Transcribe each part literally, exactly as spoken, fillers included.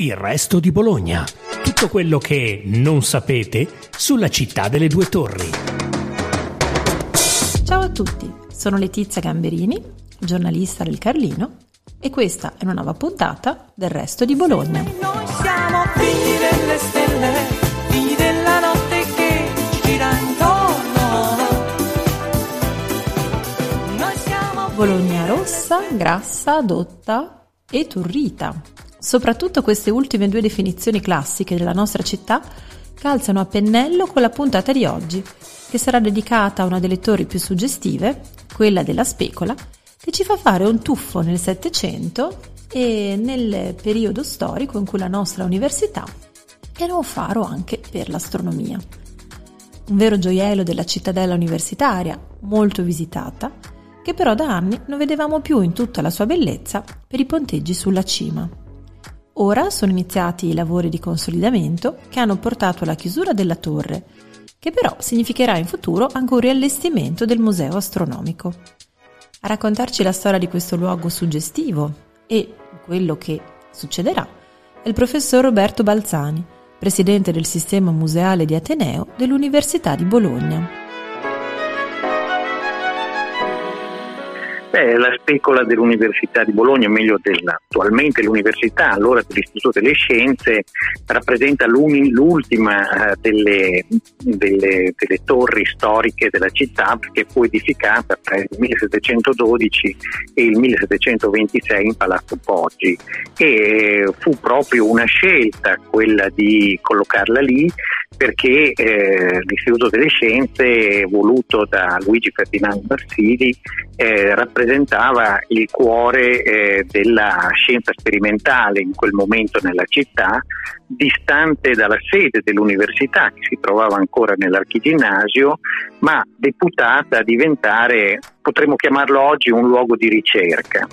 Il resto di Bologna. Tutto quello che non sapete sulla città delle due torri. Ciao a tutti, sono Letizia Gamberini, giornalista del Carlino, e questa è una nuova puntata del resto di Bologna. Noi siamo figli delle stelle, figli della notte che gira intorno. Noi siamo Bologna rossa, grassa, dotta e turrita. Soprattutto queste ultime due definizioni classiche della nostra città calzano a pennello con la puntata di oggi, che sarà dedicata a una delle torri più suggestive, quella della Specola, che ci fa fare un tuffo nel Settecento e nel periodo storico in cui la nostra università era un faro anche per l'astronomia. Un vero gioiello della cittadella universitaria, molto visitata, che però da anni non vedevamo più in tutta la sua bellezza per i ponteggi sulla cima. Ora sono iniziati i lavori di consolidamento che hanno portato alla chiusura della torre, che però significherà in futuro anche un riallestimento del museo astronomico. A raccontarci la storia di questo luogo suggestivo e quello che succederà è il professor Roberto Balzani, presidente del sistema museale di Ateneo dell'Università di Bologna. Beh, la Specola dell'Università di Bologna, o meglio dell'attualmente l'Università, allora dell'Istituto delle Scienze, rappresenta l'ultima delle, delle, delle torri storiche della città, perché fu edificata tra il millesettecentododici e il millesettecentoventisei in Palazzo Poggi, e fu proprio una scelta quella di collocarla lì, perché eh, l'Istituto delle Scienze, voluto da Luigi Ferdinando Barsili, eh, rappresentava il cuore eh, della scienza sperimentale in quel momento nella città, distante dalla sede dell'università, che si trovava ancora nell'archiginnasio, ma deputata a diventare, potremmo chiamarlo oggi, un luogo di ricerca.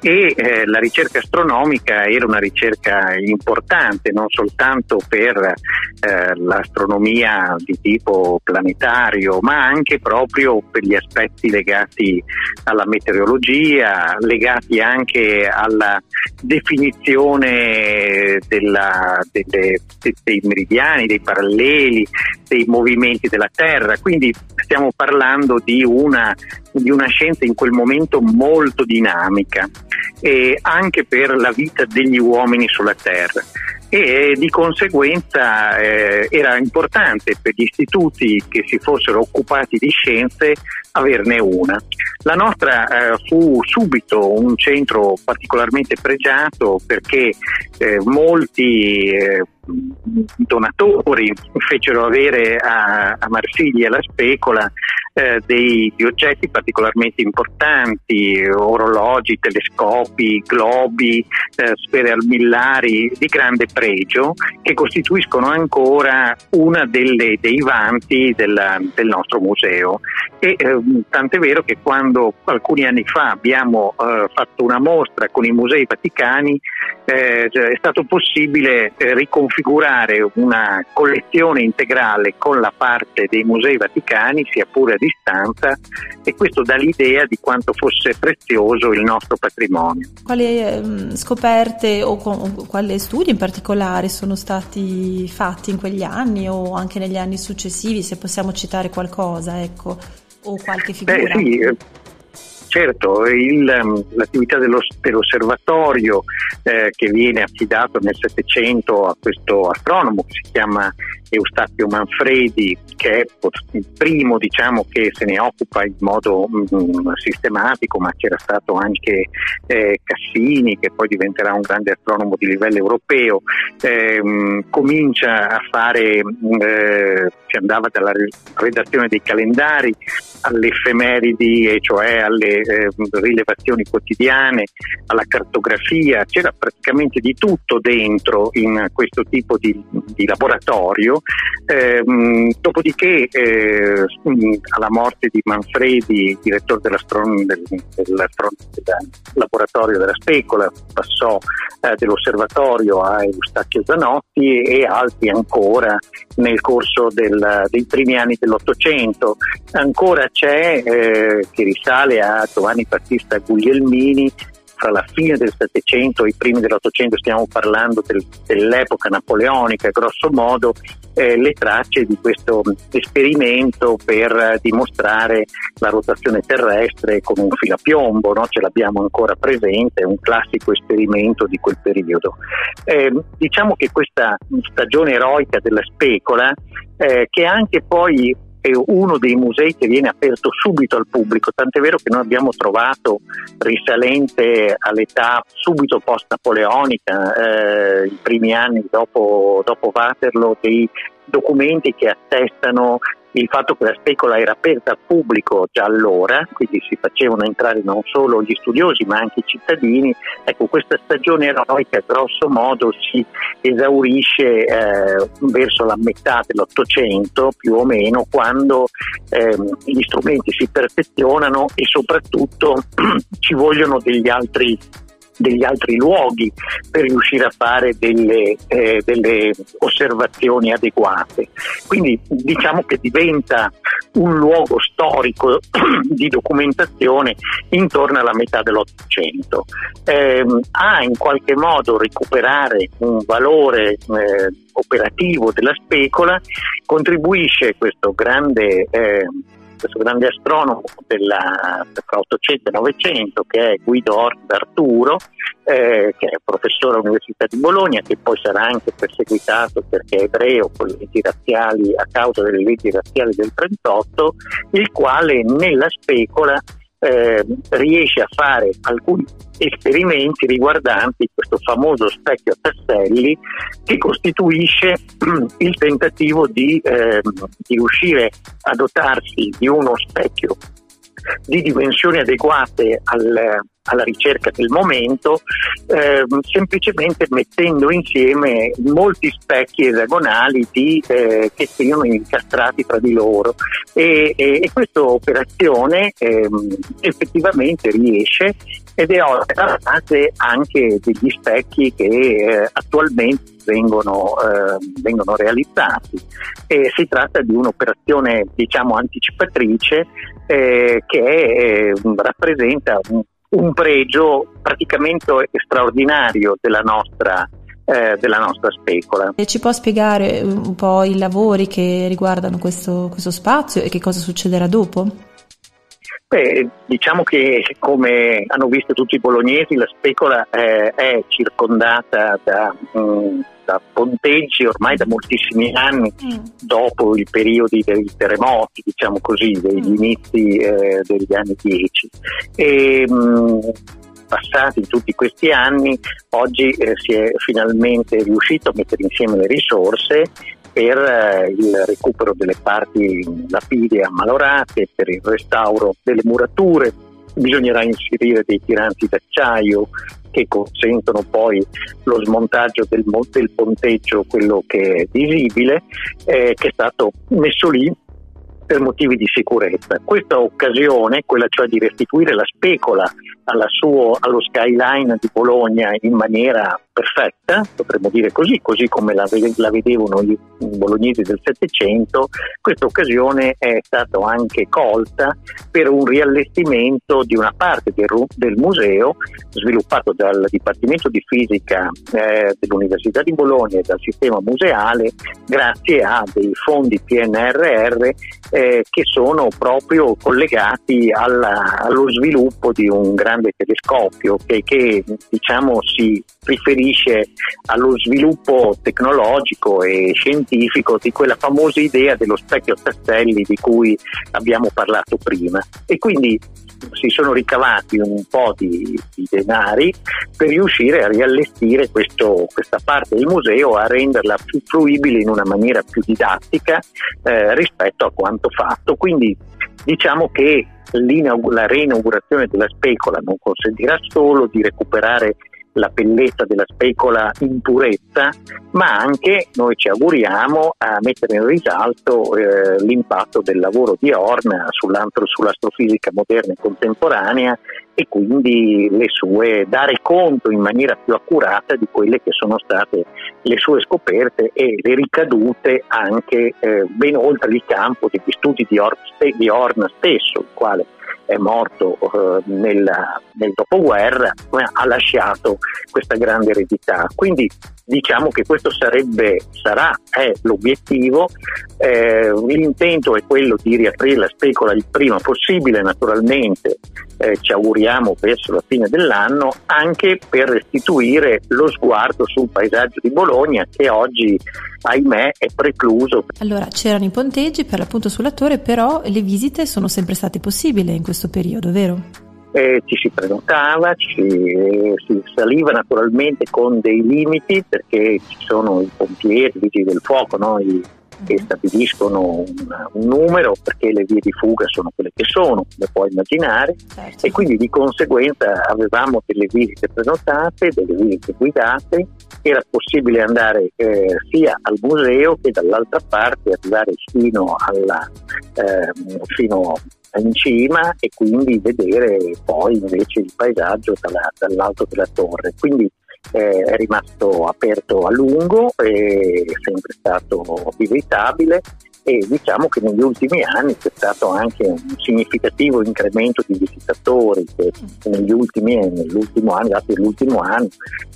E eh, la ricerca astronomica era una ricerca importante non soltanto per eh, l'astronomia di tipo planetario, ma anche proprio per gli aspetti legati alla meteorologia, legati anche alla definizione della, delle, dei meridiani, dei paralleli, dei movimenti della Terra. Quindi stiamo parlando di una di una scienza in quel momento molto dinamica, e anche per la vita degli uomini sulla Terra, e di conseguenza eh, era importante per gli istituti che si fossero occupati di scienze averne una. La nostra eh, fu subito un centro particolarmente pregiato, perché eh, molti eh, donatori fecero avere a, a Barsili e alla Specola eh, dei, di oggetti particolarmente importanti, orologi, telescopi, globi, eh, sfere armillari di grande pregio, che costituiscono ancora una delle dei vanti della, del nostro museo. E eh, tant'è vero che quando alcuni anni fa abbiamo eh, fatto una mostra con i musei vaticani, eh, è stato possibile eh, riconfermare configurare una collezione integrale con la parte dei musei vaticani, sia pure a distanza, e questo dà l'idea di quanto fosse prezioso il nostro patrimonio. Quali scoperte o quali studi in particolare sono stati fatti in quegli anni o anche negli anni successivi, se possiamo citare qualcosa, ecco, o qualche figura? Beh, sì. Certo, il, l'attività dello, dell'osservatorio eh, che viene affidato nel Settecento a questo astronomo che si chiama Eustachio Manfredi, che è il primo, diciamo, che se ne occupa in modo mh, sistematico, ma c'era stato anche eh, Cassini, che poi diventerà un grande astronomo di livello europeo. Eh, mh, comincia a fare, mh, si andava dalla redazione dei calendari alle effemeridi, e cioè alle eh, rilevazioni quotidiane, alla cartografia. C'era praticamente di tutto dentro in questo tipo di, di laboratorio. Eh, dopodiché eh, alla morte di Manfredi, direttore dell'astron- del, dell'astron- del laboratorio della Specola, passò eh, dell'osservatorio a Eustachio Zanotti e altri ancora nel corso del, dei primi anni dell'Ottocento. Ancora c'è, eh, che risale a Giovanni Battista Guglielmini, tra la fine del Settecento e i primi dell'Ottocento, stiamo parlando del, dell'epoca napoleonica, grosso modo, eh, le tracce di questo esperimento per dimostrare la rotazione terrestre come un filapiombo, no? Ce l'abbiamo ancora presente, è un classico esperimento di quel periodo. Eh, diciamo che questa stagione eroica della Specola, eh, che anche poi è uno dei musei che viene aperto subito al pubblico, tant'è vero che noi abbiamo trovato, risalente all'età subito post-napoleonica, eh, i primi anni dopo, dopo Waterloo, dei documenti che attestano il fatto che la Specola era aperta al pubblico già allora, quindi si facevano entrare non solo gli studiosi ma anche i cittadini. Ecco, questa stagione eroica grosso modo si esaurisce eh, verso la metà dell'Ottocento più o meno, quando eh, gli strumenti si perfezionano e soprattutto ci vogliono degli altri degli altri luoghi per riuscire a fare delle, eh, delle osservazioni adeguate. Quindi diciamo che diventa un luogo storico di documentazione intorno alla metà dell'Ottocento. Eh, ha in qualche modo recuperare un valore eh, operativo della Specola, contribuisce questo grande eh, questo grande astronomo della, tra Ottocento e Novecento, che è Guido Horn d'Arturo, eh, che è professore all'Università di Bologna, che poi sarà anche perseguitato perché è ebreo con le leggi razziali, a causa delle leggi razziali del trentotto, il quale nella Specola eh, riesce a fare alcuni esperimenti riguardanti questo famoso specchio a tasselli, che costituisce il tentativo di, eh, di riuscire a dotarsi di uno specchio di dimensioni adeguate al, alla ricerca del momento, eh, semplicemente mettendo insieme molti specchi esagonali di, eh, che siano incastrati tra di loro, e, e, e questa operazione eh, effettivamente riesce, ed è alla base anche degli specchi che eh, attualmente vengono, eh, vengono realizzati. E si tratta di un'operazione, diciamo, anticipatrice eh, che eh, rappresenta un, un pregio praticamente straordinario della nostra eh, della nostra Specola. E ci può spiegare un po' i lavori che riguardano questo, questo spazio e che cosa succederà dopo? Beh, diciamo che, come hanno visto tutti i bolognesi, la Specola eh, è circondata da, mh, da ponteggi ormai da moltissimi anni, mm. dopo i periodi dei terremoti, diciamo così, degli mm. inizi eh, degli anni dieci. E, mh, passati tutti questi anni, oggi eh, si è finalmente riuscito a mettere insieme le risorse per eh, il recupero delle parti lapidee ammalorate, per il restauro delle murature. Bisognerà inserire dei tiranti d'acciaio che consentono poi lo smontaggio del, del ponteggio, quello che è visibile, eh, che è stato messo lì per motivi di sicurezza. Questa occasione, quella cioè di restituire la Specola alla suo, allo skyline di Bologna in maniera perfetta, potremmo dire così, così come la, la vedevano i bolognesi del Settecento, questa occasione è stata anche colta per un riallestimento di una parte del, del museo, sviluppato dal Dipartimento di Fisica eh, dell'Università di Bologna e dal sistema museale, grazie a dei fondi P N R R eh, che sono proprio collegati alla, allo sviluppo di un grande telescopio che, che diciamo si riferisce allo sviluppo tecnologico e scientifico di quella famosa idea dello specchio a tasselli di cui abbiamo parlato prima. E quindi si sono ricavati un po' di, di denari per riuscire a riallestire questo, questa parte del museo, a renderla più fruibile in una maniera più didattica eh, rispetto a quanto fatto. Quindi diciamo che la reinaugurazione della Specola non consentirà solo di recuperare la bellezza della Specola in purezza, ma anche, noi ci auguriamo, a mettere in risalto eh, l'impatto del lavoro di Horn sull'astrofisica moderna e contemporanea, e quindi le sue, dare conto in maniera più accurata di quelle che sono state le sue scoperte e le ricadute anche eh, ben oltre il campo degli studi di Horn, di Horn stesso, il quale è morto eh, nel, nel dopoguerra, ha lasciato questa grande eredità. Quindi diciamo che questo sarebbe, sarà, è l'obiettivo. Eh, l'intento è quello di riaprire La Specola il prima possibile, naturalmente eh, ci auguriamo verso la fine dell'anno, anche per restituire lo sguardo sul paesaggio di Bologna che oggi, ahimè, è precluso. Allora, c'erano i ponteggi per l'appunto sulla torre, però le visite sono sempre state possibili in questo periodo, vero? Eh, ci si prenotava, ci eh, si saliva naturalmente con dei limiti, perché ci sono i pompieri, i vigili del fuoco, no? I, che stabiliscono un, un numero, perché le vie di fuga sono quelle che sono, come puoi immaginare, certo. E quindi di conseguenza avevamo delle visite prenotate, delle visite guidate, era possibile andare eh, sia al museo che dall'altra parte, arrivare fino alla eh, fino in cima e quindi vedere poi invece il paesaggio dalla, dall'alto della torre. Quindi Eh, è rimasto aperto a lungo, è sempre stato visitabile e diciamo che negli ultimi anni c'è stato anche un significativo incremento di visitatori, che negli ultimi nell'ultimo anno, dato l'ultimo anno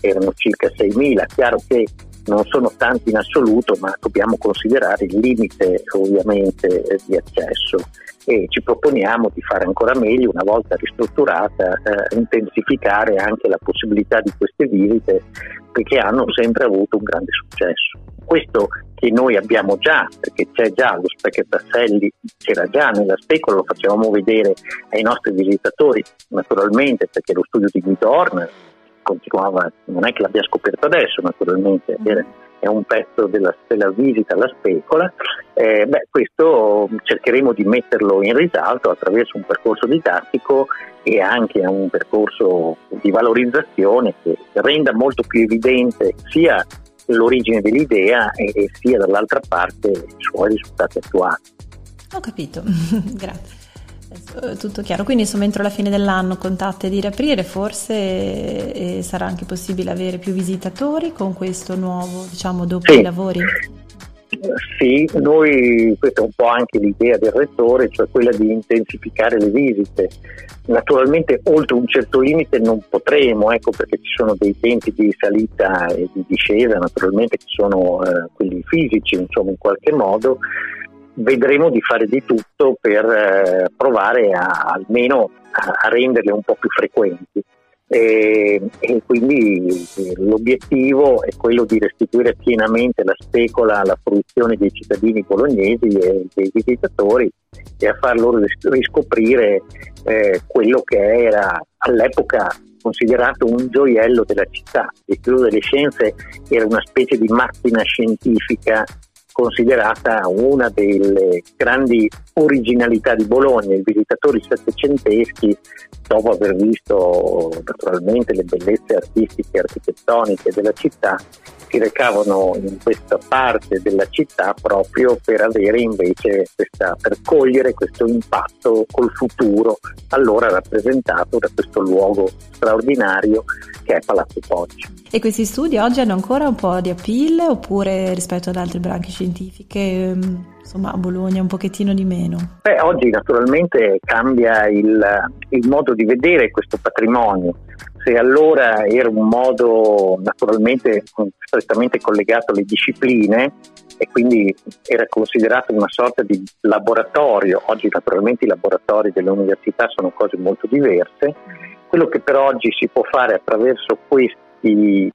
erano circa seimila. Chiaro che non sono tanti in assoluto, ma dobbiamo considerare il limite ovviamente di accesso, e ci proponiamo di fare ancora meglio, una volta ristrutturata, eh, intensificare anche la possibilità di queste visite, perché hanno sempre avuto un grande successo. Questo che noi abbiamo già, perché c'è già lo Specchio Tasselli, c'era già nella Specola, lo facevamo vedere ai nostri visitatori naturalmente, perché lo studio di Guido Horn continuava, non è che l'abbia scoperto adesso naturalmente, è un pezzo della, della visita alla Specola. Eh, beh, questo cercheremo di metterlo in risalto attraverso un percorso didattico e anche un percorso di valorizzazione che renda molto più evidente sia l'origine dell'idea e, e sia dall'altra parte i suoi risultati attuali. Ho capito, grazie. Tutto chiaro, quindi insomma entro la fine dell'anno contate di riaprire, forse e, e sarà anche possibile avere più visitatori con questo nuovo, diciamo, dopo sì. I lavori? Sì, noi, questa è un po' anche l'idea del rettore, cioè quella di intensificare le visite. Naturalmente oltre un certo limite non potremo, ecco perché ci sono dei tempi di salita e di discesa naturalmente che sono eh, quelli fisici, insomma in qualche modo. Vedremo di fare di tutto per eh, provare a, almeno a, a renderle un po' più frequenti e, e quindi eh, l'obiettivo è quello di restituire pienamente La Specola alla fruizione dei cittadini bolognesi e dei visitatori e a far loro riscoprire eh, quello che era all'epoca considerato un gioiello della città. L'Istituto delle Scienze era una specie di macchina scientifica considerata una delle grandi originalità di Bologna. I visitatori settecenteschi, dopo aver visto naturalmente le bellezze artistiche e architettoniche della città, si recavano in questa parte della città proprio per avere invece questa, per cogliere questo impatto col futuro, allora rappresentato da questo luogo straordinario che è Palazzo Poggi. E questi studi oggi hanno ancora un po' di appeal, oppure rispetto ad altre branche scientifiche, insomma a Bologna un pochettino di meno? Beh, oggi naturalmente cambia il, il modo di vedere questo patrimonio. Se allora era un modo naturalmente strettamente collegato alle discipline e quindi era considerato una sorta di laboratorio, oggi naturalmente i laboratori delle università sono cose molto diverse. Quello che per oggi si può fare attraverso questi,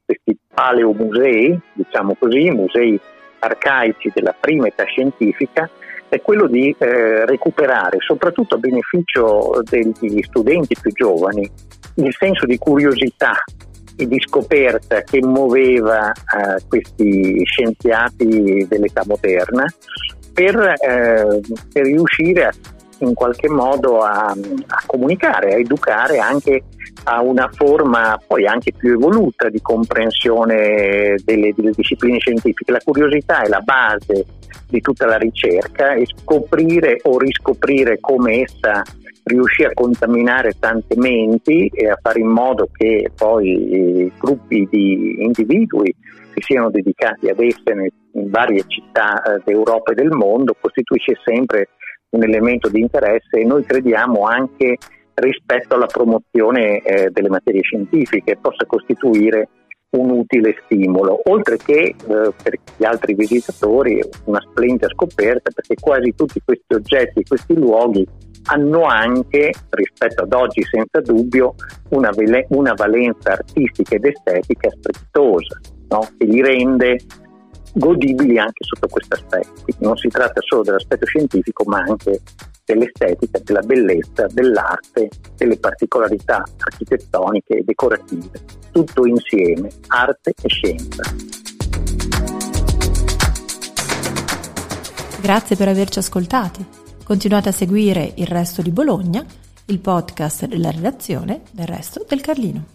questi paleomusei, diciamo così, musei arcaici della prima età scientifica, è quello di eh, recuperare, soprattutto a beneficio degli studenti più giovani, il senso di curiosità e di scoperta che muoveva eh, questi scienziati dell'età moderna, per, eh, per riuscire a, in qualche modo a, a comunicare, a educare anche a una forma poi anche più evoluta di comprensione delle, delle discipline scientifiche. La curiosità è la base di tutta la ricerca e scoprire o riscoprire come essa riuscì a contaminare tante menti e a fare in modo che poi gruppi di individui che siano dedicati ad esse in varie città d'Europa e del mondo costituisce sempre un elemento di interesse, e noi crediamo anche rispetto alla promozione eh, delle materie scientifiche possa costituire un utile stimolo, oltre che eh, per gli altri visitatori una splendida scoperta, perché quasi tutti questi oggetti, questi luoghi hanno anche, rispetto ad oggi senza dubbio, una, vele- una valenza artistica ed estetica strepitosa, no? Che li rende godibili anche sotto questo aspetto. Non si tratta solo dell'aspetto scientifico, ma anche dell'estetica, della bellezza, dell'arte, delle particolarità architettoniche e decorative, tutto insieme, arte e scienza. Grazie per averci ascoltati. Continuate a seguire Il Resto di Bologna, il podcast della redazione del Resto del Carlino.